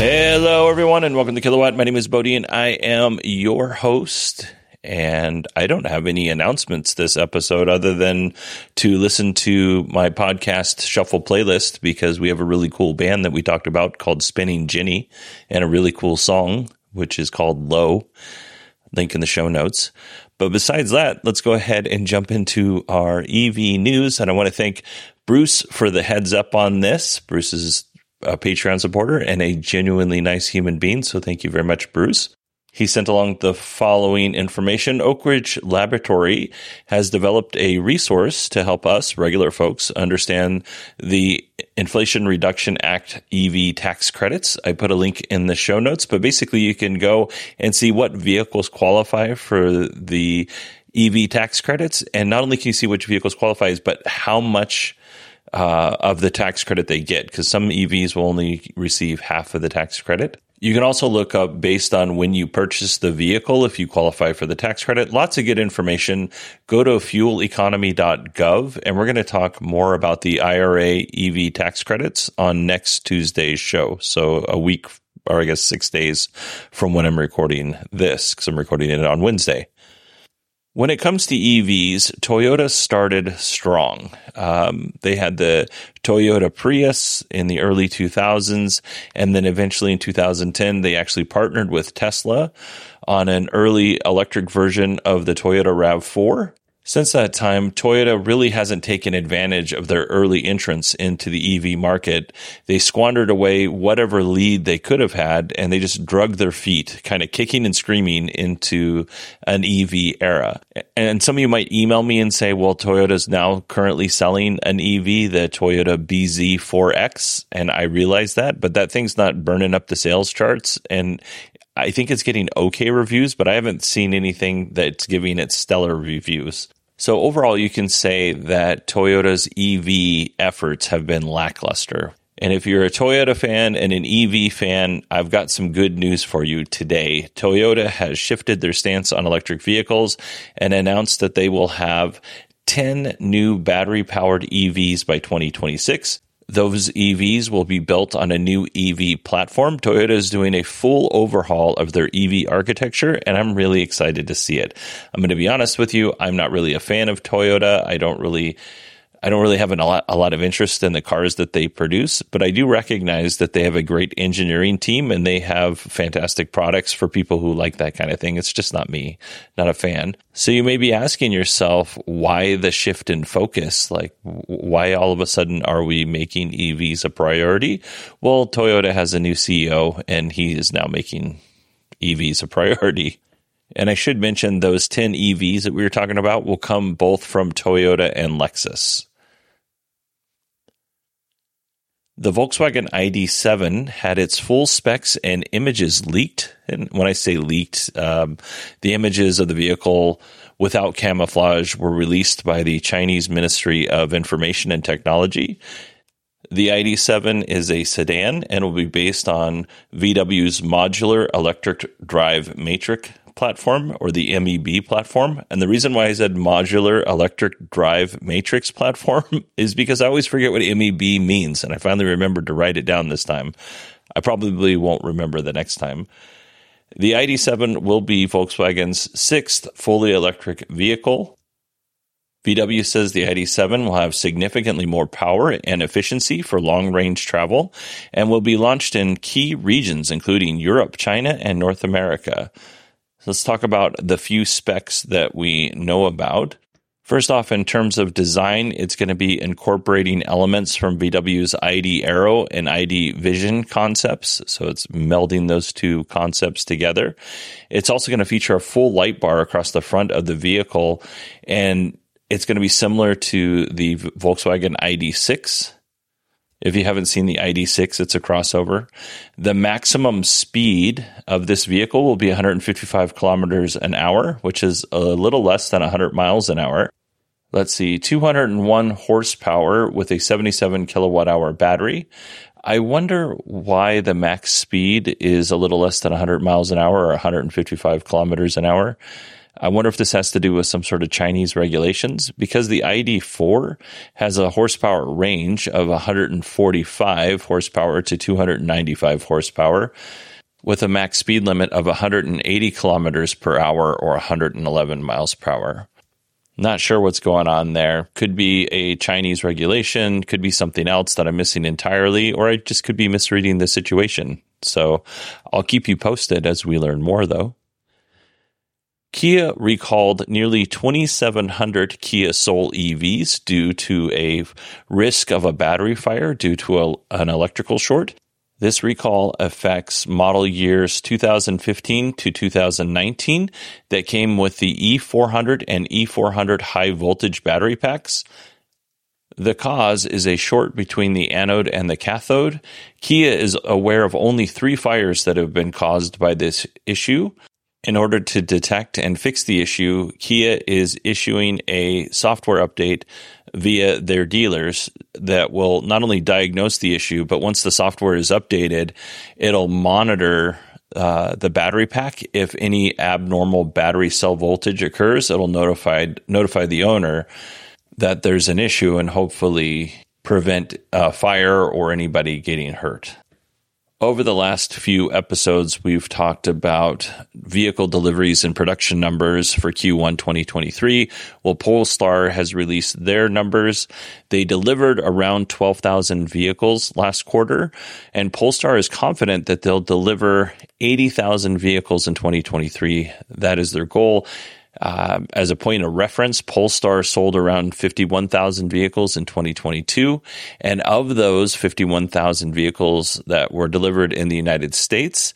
Hello, everyone, and welcome to Kilowatt. My name is Bodhi, and I am your host. And I don't have any announcements this episode other than to listen to my podcast Shuffle playlist, because we have a really cool band that we talked about called Spinning Jenny and a really cool song, which is called Low. Link in the show notes. But besides that, let's go ahead and jump into our EV news. And I want to thank Bruce for the heads up on this. Bruce is a Patreon supporter and a genuinely nice human being. So thank you very much, Bruce. He sent along the following information. Oak Ridge Laboratory has developed a resource to help us, regular folks, understand the Inflation Reduction Act EV tax credits. I put a link in the show notes, but basically you can go and see what vehicles qualify for the EV tax credits. And not only can you see which vehicles qualify, but how much of the tax credit they get, because some EVs will only receive half of the tax credit. You can also look up, based on when you purchase the vehicle, if you qualify for the tax credit. Lots of good information. Go to fueleconomy.gov, and we're going to talk more about the IRA EV tax credits on next Tuesday's show. So a week, or I guess 6 days from when I'm recording this, because I'm recording it on Wednesday. When it comes to EVs, Toyota started strong. They had the Toyota Prius in the early 2000s, and then eventually in 2010, they actually partnered with Tesla on an early electric version of the Toyota RAV4. Since that time, Toyota really hasn't taken advantage of their early entrance into the EV market. They squandered away whatever lead they could have had, and they just drug their feet, kind of kicking and screaming, into an EV era. And some of you might email me and say, well, Toyota's now currently selling an EV, the Toyota BZ4X, and I realize that, but that thing's not burning up the sales charts, and I think it's getting okay reviews, but I haven't seen anything that's giving it stellar reviews. So overall, you can say that Toyota's EV efforts have been lackluster. And if you're a Toyota fan and an EV fan, I've got some good news for you today. Toyota has shifted their stance on electric vehicles and announced that they will have 10 new battery-powered EVs by 2026. Those EVs will be built on a new EV platform. Toyota is doing a full overhaul of their EV architecture, and I'm really excited to see it. I'm going to be honest with you, I'm not really a fan of Toyota. I don't really have a lot of interest in the cars that they produce, but I do recognize that they have a great engineering team and they have fantastic products for people who like that kind of thing. It's just not me, not a fan. So you may be asking yourself, why the shift in focus? Like, why all of a sudden are we making EVs a priority? Well, Toyota has a new CEO and he is now making EVs a priority. And I should mention those 10 EVs that we were talking about will come both from Toyota and Lexus. The Volkswagen ID.7 had its full specs and images leaked. And when I say leaked, the images of the vehicle without camouflage were released by the Chinese Ministry of Information and Technology. The ID.7 is a sedan and will be based on VW's modular electric drive matrix platform, or the MEB platform. And the reason why I said modular electric drive matrix platform is because I always forget what MEB means. And I finally remembered to write it down this time. I probably won't remember the next time. The ID.7 will be Volkswagen's sixth fully electric vehicle. VW says the ID.7 will have significantly more power and efficiency for long-range travel and will be launched in key regions, including Europe, China, and North America. Let's talk about the few specs that we know about. First off, in terms of design, it's going to be incorporating elements from VW's ID Aero and ID Vision concepts. So it's melding those two concepts together. It's also going to feature a full light bar across the front of the vehicle, and it's going to be similar to the Volkswagen ID.6. If you haven't seen the ID.6, it's a crossover. The maximum speed of this vehicle will be 155 kilometers an hour, which is a little less than 100 miles an hour. Let's see, 201 horsepower with a 77 kilowatt hour battery. I wonder why the max speed is a little less than 100 miles an hour or 155 kilometers an hour. I wonder if this has to do with some sort of Chinese regulations, because the ID.4 has a horsepower range of 145 horsepower to 295 horsepower with a max speed limit of 180 kilometers per hour or 111 miles per hour. Not sure what's going on there. Could be a Chinese regulation, could be something else that I'm missing entirely, or I just could be misreading the situation. So I'll keep you posted as we learn more, though. Kia recalled nearly 2,700 Kia Soul EVs due to a risk of a battery fire due to an electrical short. This recall affects model years 2015 to 2019 that came with the E400 and E400 high voltage battery packs. The cause is a short between the anode and the cathode. Kia is aware of only 3 fires that have been caused by this issue. In order to detect and fix the issue, Kia is issuing a software update via their dealers that will not only diagnose the issue, but once the software is updated, it'll monitor the battery pack. If any abnormal battery cell voltage occurs, it'll notify the owner that there's an issue and hopefully prevent a fire or anybody getting hurt. Over the last few episodes, we've talked about vehicle deliveries and production numbers for Q1 2023. Well, Polestar has released their numbers. They delivered around 12,000 vehicles last quarter, and Polestar is confident that they'll deliver 80,000 vehicles in 2023. That is their goal. As a point of reference, Polestar sold around 51,000 vehicles in 2022, and of those 51,000 vehicles that were delivered in the United States,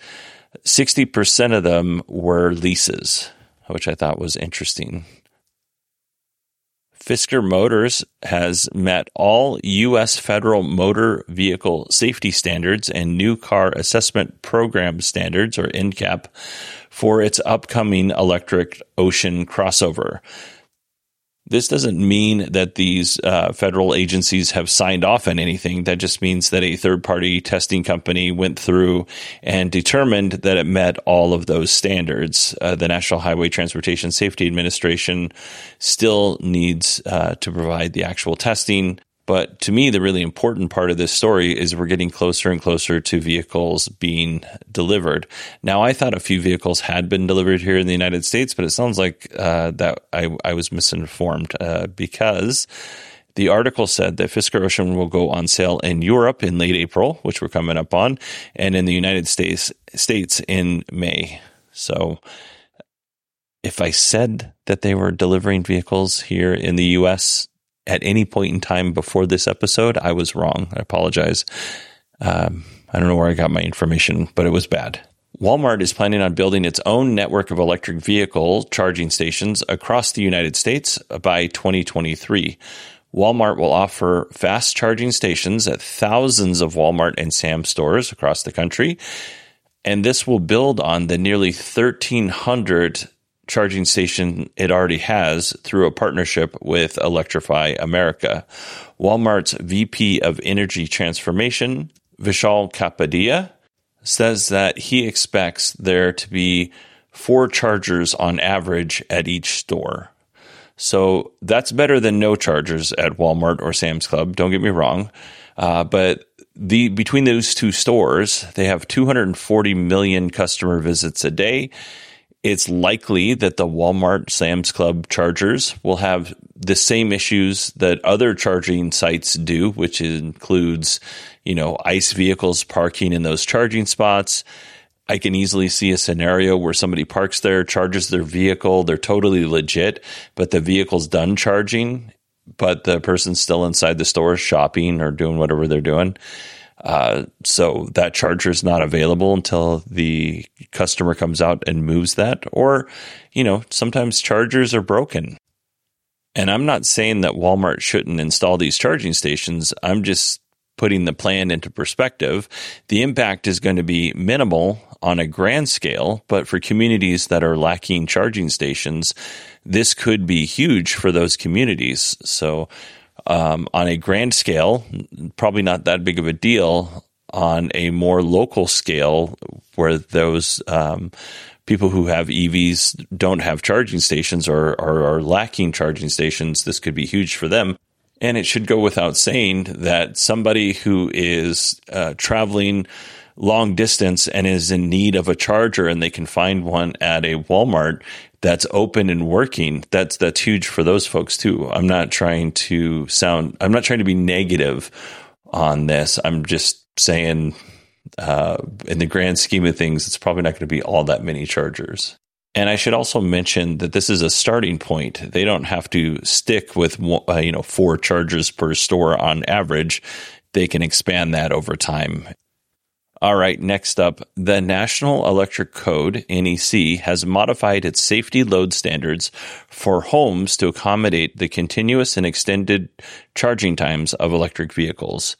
60% of them were leases, which I thought was interesting. Fisker Motors has met all U.S. federal motor vehicle safety standards and new car assessment program standards, or NCAP, for its upcoming electric Ocean crossover. This doesn't mean that these federal agencies have signed off on anything. That just means that a third-party testing company went through and determined that it met all of those standards. The National Highway Transportation Safety Administration still needs to provide the actual testing. But to me, the really important part of this story is we're getting closer and closer to vehicles being delivered. Now, I thought a few vehicles had been delivered here in the United States, but it sounds like that I was misinformed because the article said that Fisker Ocean will go on sale in Europe in late April, which we're coming up on, and in the United States in May. So if I said that they were delivering vehicles here in the U.S., at any point in time before this episode, I was wrong. I apologize. I don't know where I got my information, but it was bad. Walmart is planning on building its own network of electric vehicle charging stations across the United States by 2023. Walmart will offer fast charging stations at thousands of Walmart and Sam's stores across the country, and this will build on the nearly 1,300 charging station it already has through a partnership with Electrify America. Walmart's VP of Energy Transformation, Vishal Kapadia, says that he expects there to be 4 chargers on average at each store. So that's better than no chargers at Walmart or Sam's Club. Don't get me wrong. But between those two stores, they have 240 million customer visits a day. It's likely that the Walmart Sam's Club chargers will have the same issues that other charging sites do, which includes, ICE vehicles parking in those charging spots. I can easily see a scenario where somebody parks there, charges their vehicle, they're totally legit, but the vehicle's done charging, but the person's still inside the store shopping or doing whatever they're doing. So that charger is not available until the customer comes out and moves that. Or, sometimes chargers are broken. And I'm not saying that Walmart shouldn't install these charging stations. I'm just putting the plan into perspective. The impact is going to be minimal on a grand scale, but for communities that are lacking charging stations, this could be huge for those communities. So on a grand scale, probably not that big of a deal. On a more local scale, where those people who have EVs don't have charging stations or are lacking charging stations, this could be huge for them. And it should go without saying that somebody who is traveling long distance and is in need of a charger and they can find one at a Walmart that's open and working, that's huge for those folks too. I'm not trying to be negative on this. I'm just saying in the grand scheme of things, it's probably not going to be all that many chargers. And I should also mention that this is a starting point. They don't have to stick with 4 chargers per store on average. They can expand that over time. All right, next up, the National Electric Code, NEC, has modified its safety load standards for homes to accommodate the continuous and extended charging times of electric vehicles.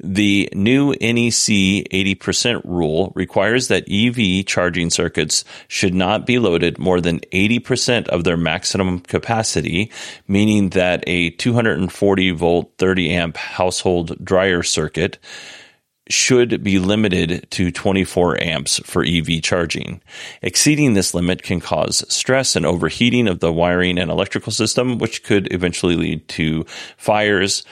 The new NEC 80% rule requires that EV charging circuits should not be loaded more than 80% of their maximum capacity, meaning that a 240-volt, 30-amp household dryer circuit should be limited to 24 amps for EV charging. Exceeding this limit can cause stress and overheating of the wiring and electrical system, which could eventually lead to fires.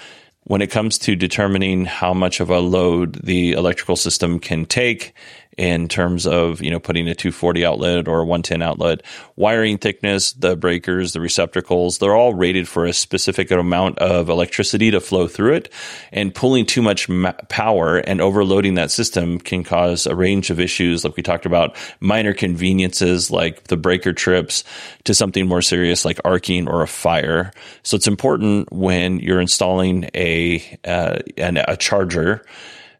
When it comes to determining how much of a load the electrical system can take in terms of, putting a 240 outlet or a 110 outlet, wiring thickness, the breakers, the receptacles, they're all rated for a specific amount of electricity to flow through it. And pulling too much power and overloading that system can cause a range of issues, like we talked about, minor conveniences like the breaker trips, to something more serious like arcing or a fire. So it's important when you're installing a charger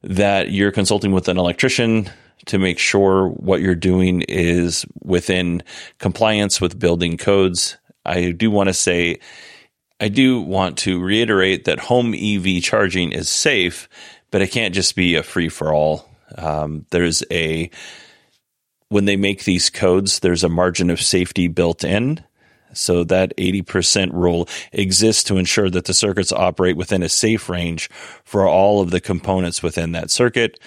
that you're consulting with an electrician to make sure what you're doing is within compliance with building codes. I do want to reiterate that home EV charging is safe, but it can't just be a free-for-all. When they make these codes, there's a margin of safety built in. So that 80% rule exists to ensure that the circuits operate within a safe range for all of the components within that circuit.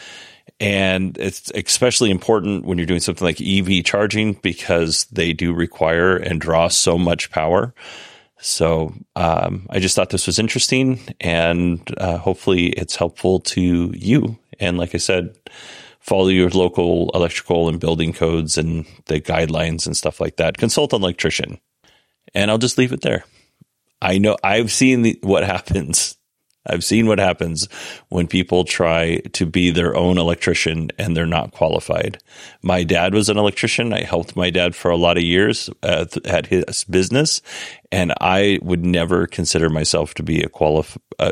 And it's especially important when you're doing something like EV charging, because they do require and draw so much power. So I just thought this was interesting, and hopefully it's helpful to you. And like I said, follow your local electrical and building codes and the guidelines and stuff like that. Consult an electrician. And I'll just leave it there. I know I've seen what happens. I've seen what happens when people try to be their own electrician and they're not qualified. My dad was an electrician. I helped my dad for a lot of years at his business, and I would never consider myself to be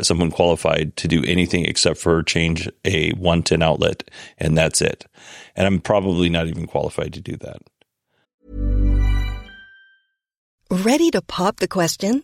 someone qualified to do anything except for change a 110 outlet, and that's it. And I'm probably not even qualified to do that. Ready to pop the question?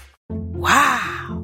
Wow.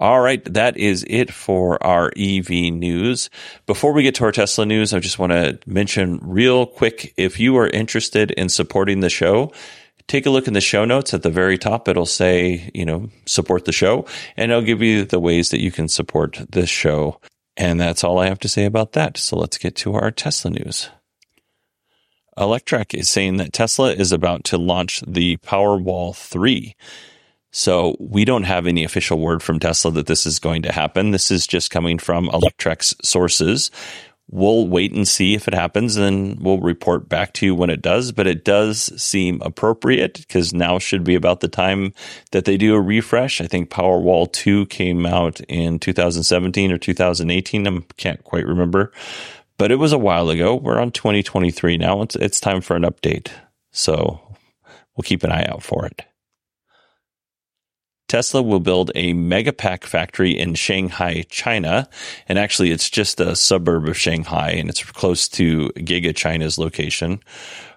All right, that is it for our EV news. Before we get to our Tesla news, I just want to mention real quick, if you are interested in supporting the show, take a look in the show notes at the very top. It'll say, support the show, and it'll give you the ways that you can support this show. And that's all I have to say about that. So let's get to our Tesla news. Electrek is saying that Tesla is about to launch the Powerwall 3. So we don't have any official word from Tesla that this is going to happen. This is just coming from Electrek's sources. We'll wait and see if it happens, and we'll report back to you when it does. But it does seem appropriate because now should be about the time that they do a refresh. I think Powerwall 2 came out in 2017 or 2018. I can't quite remember. But it was a while ago. We're on 2023 now. It's time for an update. So we'll keep an eye out for it. Tesla will build a Megapack factory in Shanghai, China. And actually, it's just a suburb of Shanghai, and it's close to Giga China's location.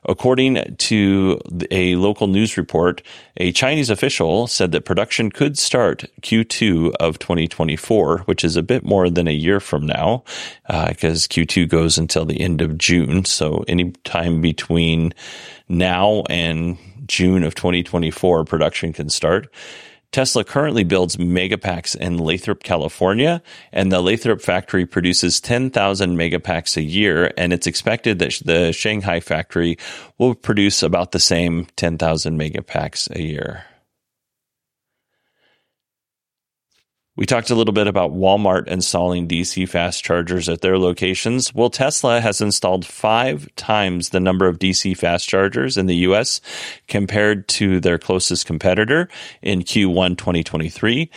According to a local news report, a Chinese official said that production could start Q2 of 2024, which is a bit more than a year from now, because Q2 goes until the end of June. So any time between now and June of 2024, production can start. Tesla currently builds Megapacks in Lathrop, California, and the Lathrop factory produces 10,000 Megapacks a year, and it's expected that the Shanghai factory will produce about the same 10,000 Megapacks a year. We talked a little bit about Walmart installing DC fast chargers at their locations. Well, Tesla has installed 5 times the number of DC fast chargers in the U.S. compared to their closest competitor in Q1 2023.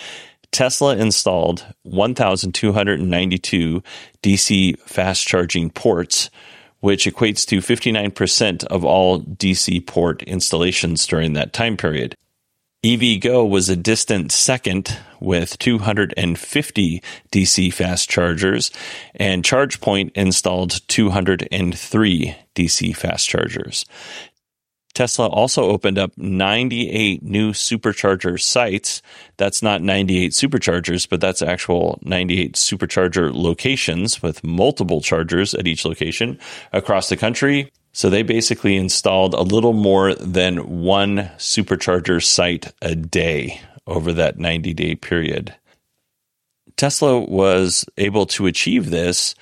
Tesla installed 1,292 DC fast charging ports, which equates to 59% of all DC port installations during that time period. EVgo was a distant second with 250 DC fast chargers, and ChargePoint installed 203 DC fast chargers. Tesla also opened up 98 new Supercharger sites. That's not 98 Superchargers, but that's actual 98 Supercharger locations with multiple chargers at each location across the country. So they basically installed a little more than one Supercharger site a day over that 90-day period. Tesla was able to achieve this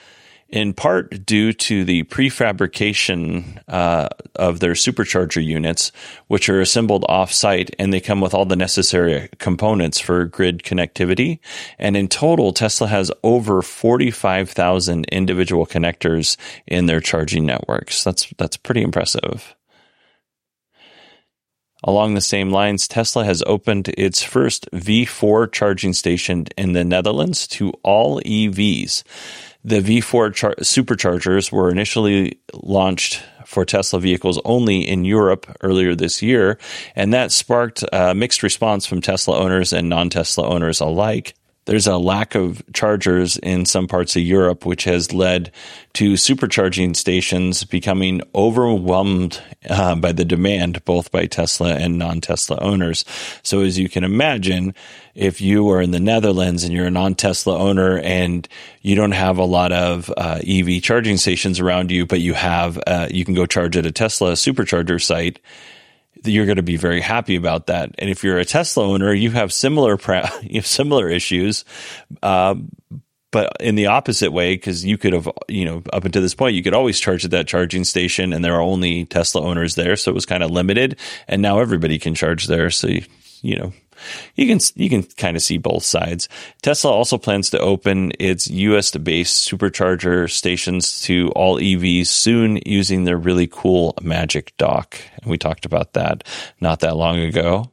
in part due to the prefabrication of their Supercharger units, which are assembled off-site, and they come with all the necessary components for grid connectivity. And in total, Tesla has over 45,000 individual connectors in their charging networks. That's pretty impressive. Along the same lines, Tesla has opened its first V4 charging station in the Netherlands to all EVs. The V4 superchargers were initially launched for Tesla vehicles only in Europe earlier this year, and that sparked a mixed response from Tesla owners and non-Tesla owners alike. There's a lack of chargers in some parts of Europe, which has led to supercharging stations becoming overwhelmed by the demand, both by Tesla and non-Tesla owners. So as you can imagine, if you are in the Netherlands and you're a non-Tesla owner and you don't have a lot of EV charging stations around you, but you have you can go charge at a Tesla supercharger site, you're going to be very happy about that. And if you're a Tesla owner, you have similar issues, but in the opposite way, because you could have, up until this point, you could always charge at that charging station, and there are only Tesla owners there, so it was kind of limited. And now everybody can charge there, so you can kind of see both sides. Tesla also plans to open its U.S.-based supercharger stations to all EVs soon using their really cool Magic Dock. And we talked about that not that long ago.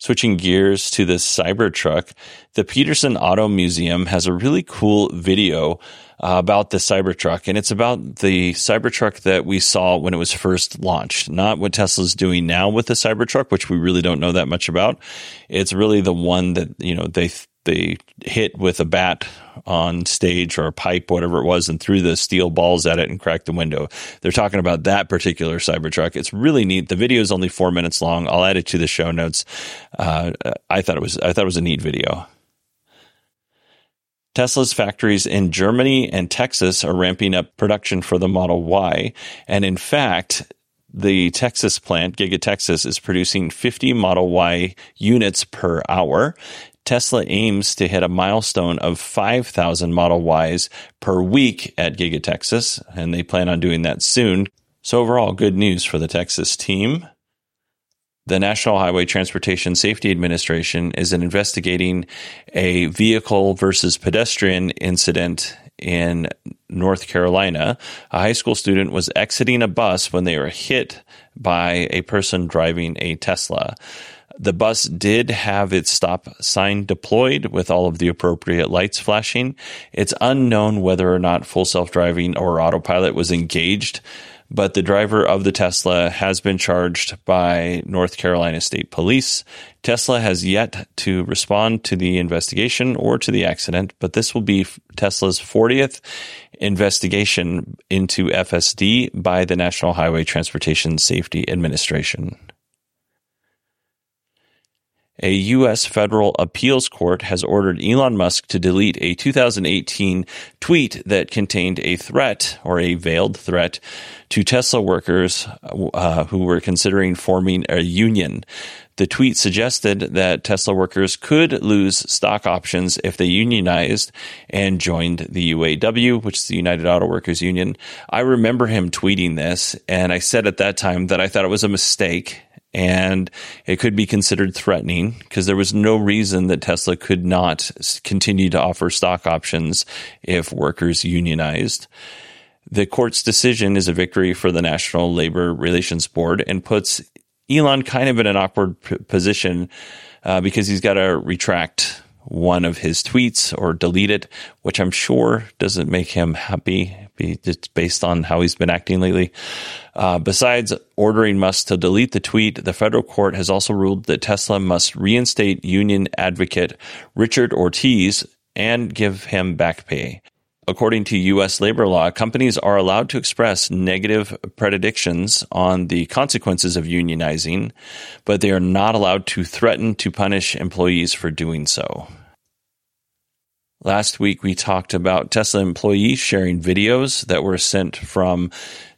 Switching gears to the Cybertruck, the Peterson Auto Museum has a really cool video about the Cybertruck, and it's about the Cybertruck that we saw when it was first launched, not what Tesla's doing now with the Cybertruck, which we really don't know that much about. It's really the one that they hit with a bat on stage or a pipe, whatever it was, and threw the steel balls at it and cracked the window. They're talking about that particular Cybertruck. It's really neat. The video is only 4 minutes long. I'll add it to the show notes. I thought it was a neat video. Tesla's factories in Germany and Texas are ramping up production for the Model Y, and in fact, the Texas plant, Giga Texas, is producing 50 Model Y units per hour. Tesla aims to hit a milestone of 5,000 Model Ys per week at Giga Texas, and they plan on doing that soon. So overall, good news for the Texas team. The National Highway Transportation Safety Administration is investigating a vehicle versus pedestrian incident in North Carolina. A high school student was exiting a bus when they were hit by a person driving a Tesla. The bus did have its stop sign deployed with all of the appropriate lights flashing. It's unknown whether or not full self-driving or autopilot was engaged, but the driver of the Tesla has been charged by North Carolina State Police. Tesla has yet to respond to the investigation or to the accident, but this will be Tesla's 40th investigation into FSD by the National Highway Transportation Safety Administration. A U.S. federal appeals court has ordered Elon Musk to delete a 2018 tweet that contained a threat or a veiled threat to Tesla workers who were considering forming a union. The tweet suggested that Tesla workers could lose stock options if they unionized and joined the UAW, which is the United Auto Workers Union. I remember him tweeting this, and I said at that time that I thought it was a mistake and it could be considered threatening because there was no reason that Tesla could not continue to offer stock options if workers unionized. The court's decision is a victory for the National Labor Relations Board and puts Elon kind of in an awkward position because he's got to retract one of his tweets or delete it, which I'm sure doesn't make him happy based on how he's been acting lately. Besides ordering Musk to delete the tweet, the federal court has also ruled that Tesla must reinstate union advocate Richard Ortiz and give him back pay. According to U.S. labor law, companies are allowed to express negative predictions on the consequences of unionizing, but they are not allowed to threaten to punish employees for doing so. Last week, we talked about Tesla employees sharing videos that were sent from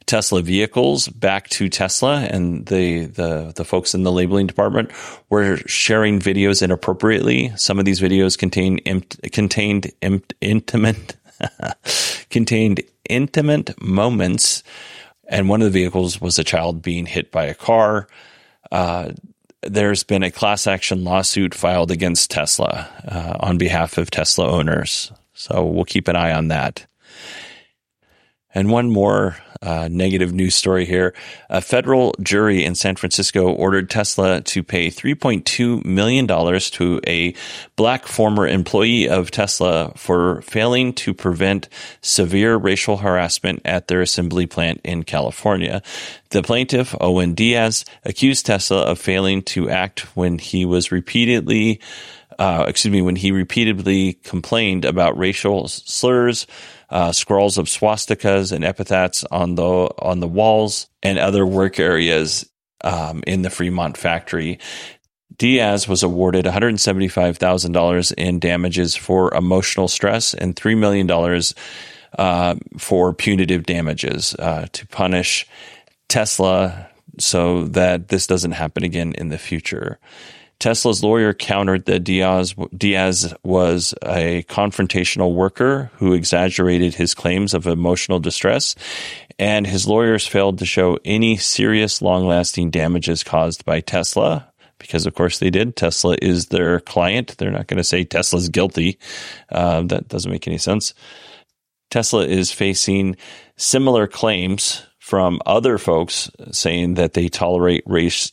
Tesla vehicles back to Tesla, and the folks in the labeling department were sharing videos inappropriately. Some of these videos contained intimate moments, and one of the vehicles was a child being hit by a car. There's been a class action lawsuit filed against Tesla on behalf of Tesla owners, so we'll keep an eye on that. And one more negative news story here. A federal jury in San Francisco ordered Tesla to pay $3.2 million to a black former employee of Tesla for failing to prevent severe racial harassment at their assembly plant in California. The plaintiff, Owen Diaz, accused Tesla of failing to act when he was repeatedly complained about racial slurs, scrawls of swastikas and epithets on the walls and other work areas in the Fremont factory. Diaz was awarded $175,000 in damages for emotional stress and $3 million for punitive damages to punish Tesla so that this doesn't happen again in the future. Tesla's lawyer countered that Diaz was a confrontational worker who exaggerated his claims of emotional distress, and his lawyers failed to show any serious, long-lasting damages caused by Tesla, because, of course, they did. Tesla is their client. They're not going to say Tesla's guilty. That doesn't make any sense. Tesla is facing similar claims from other folks saying that they tolerate race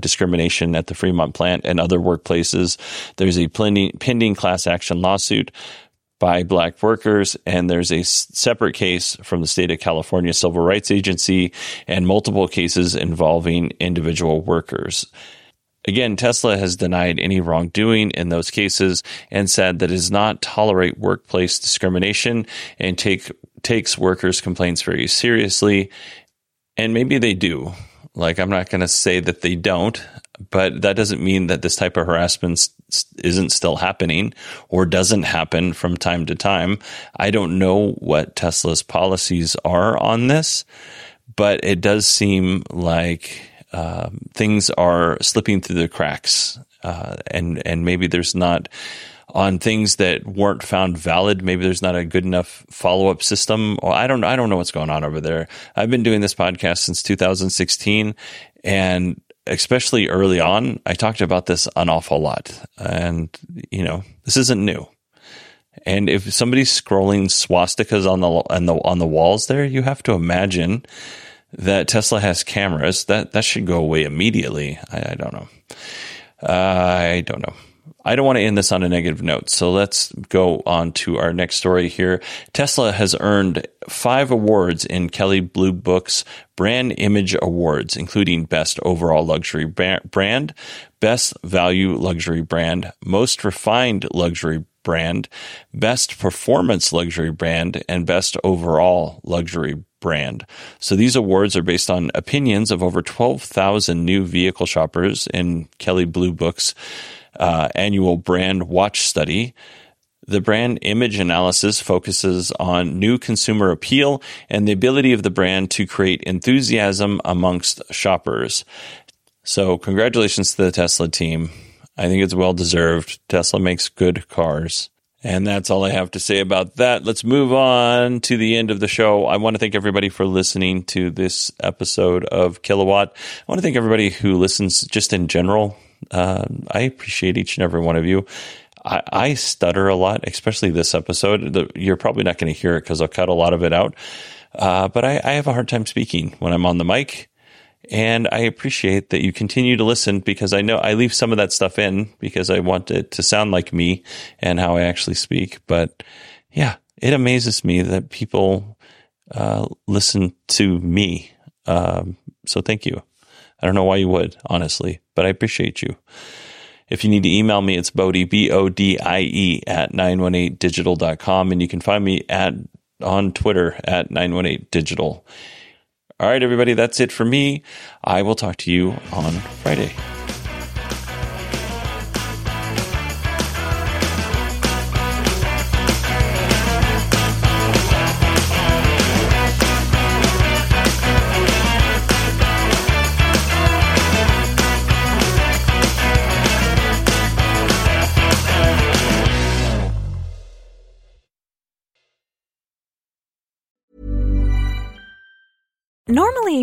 discrimination at the Fremont plant and other workplaces. There's a pending class action lawsuit by black workers, and there's a separate case from the state of California Civil Rights Agency and multiple cases involving individual workers. Again, Tesla has denied any wrongdoing in those cases and said that it does not tolerate workplace discrimination and takes workers' complaints very seriously. And maybe they do. Like, I'm not going to say that they don't, but that doesn't mean that this type of harassment isn't still happening or doesn't happen from time to time. I don't know what Tesla's policies are on this, but it does seem like things are slipping through the cracks, and maybe there's not, on things that weren't found valid, maybe there's not a good enough follow-up system. Well, I don't know what's going on over there. I've been doing this podcast since 2016, and especially early on, I talked about this an awful lot. And, you know, this isn't new. And if somebody's scrolling swastikas on the walls there, you have to imagine that Tesla has cameras. That should go away immediately. I don't know. I don't want to end this on a negative note, so let's go on to our next story here. Tesla has earned 5 awards in Kelley Blue Book's Brand Image Awards, including Best Overall Luxury Brand, Best Value Luxury Brand, Most Refined Luxury Brand, Best Performance Luxury Brand, and Best Overall Luxury Brand. So these awards are based on opinions of over 12,000 new vehicle shoppers in Kelley Blue Book's annual brand watch study. The brand image analysis focuses on new consumer appeal and the ability of the brand to create enthusiasm amongst shoppers. So congratulations to the Tesla team. I think it's well-deserved. Tesla makes good cars. And that's all I have to say about that. Let's move on to the end of the show. I want to thank everybody for listening to this episode of Kilowatt. I want to thank everybody who listens just in general. I appreciate each and every one of you. I stutter a lot, especially this episode. You're probably not going to hear it because I'll cut a lot of it out. But I have a hard time speaking when I'm on the mic. And I appreciate that you continue to listen, because I know I leave some of that stuff in because I want it to sound like me and how I actually speak. But yeah, it amazes me that people listen to me. So thank you. I don't know why you would, honestly, but I appreciate you. If you need to email me, it's Bodhi, B-O-D-I-E, at 918digital.com. And you can find me on Twitter at 918digital. All right, everybody, that's it for me. I will talk to you on Friday. Normally,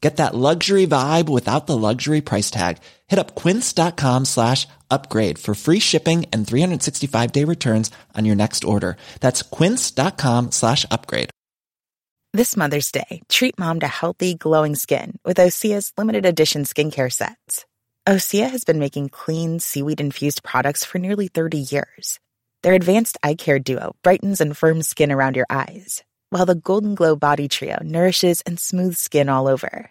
Get that luxury vibe without the luxury price tag. Hit up quince.com/upgrade for free shipping and 365-day returns on your next order. That's quince.com/upgrade. This Mother's Day, treat mom to healthy, glowing skin with Osea's limited edition skincare sets. Osea has been making clean, seaweed-infused products for nearly 30 years. Their advanced eye care duo brightens and firms skin around your eyes, while the Golden Glow Body Trio nourishes and smooths skin all over.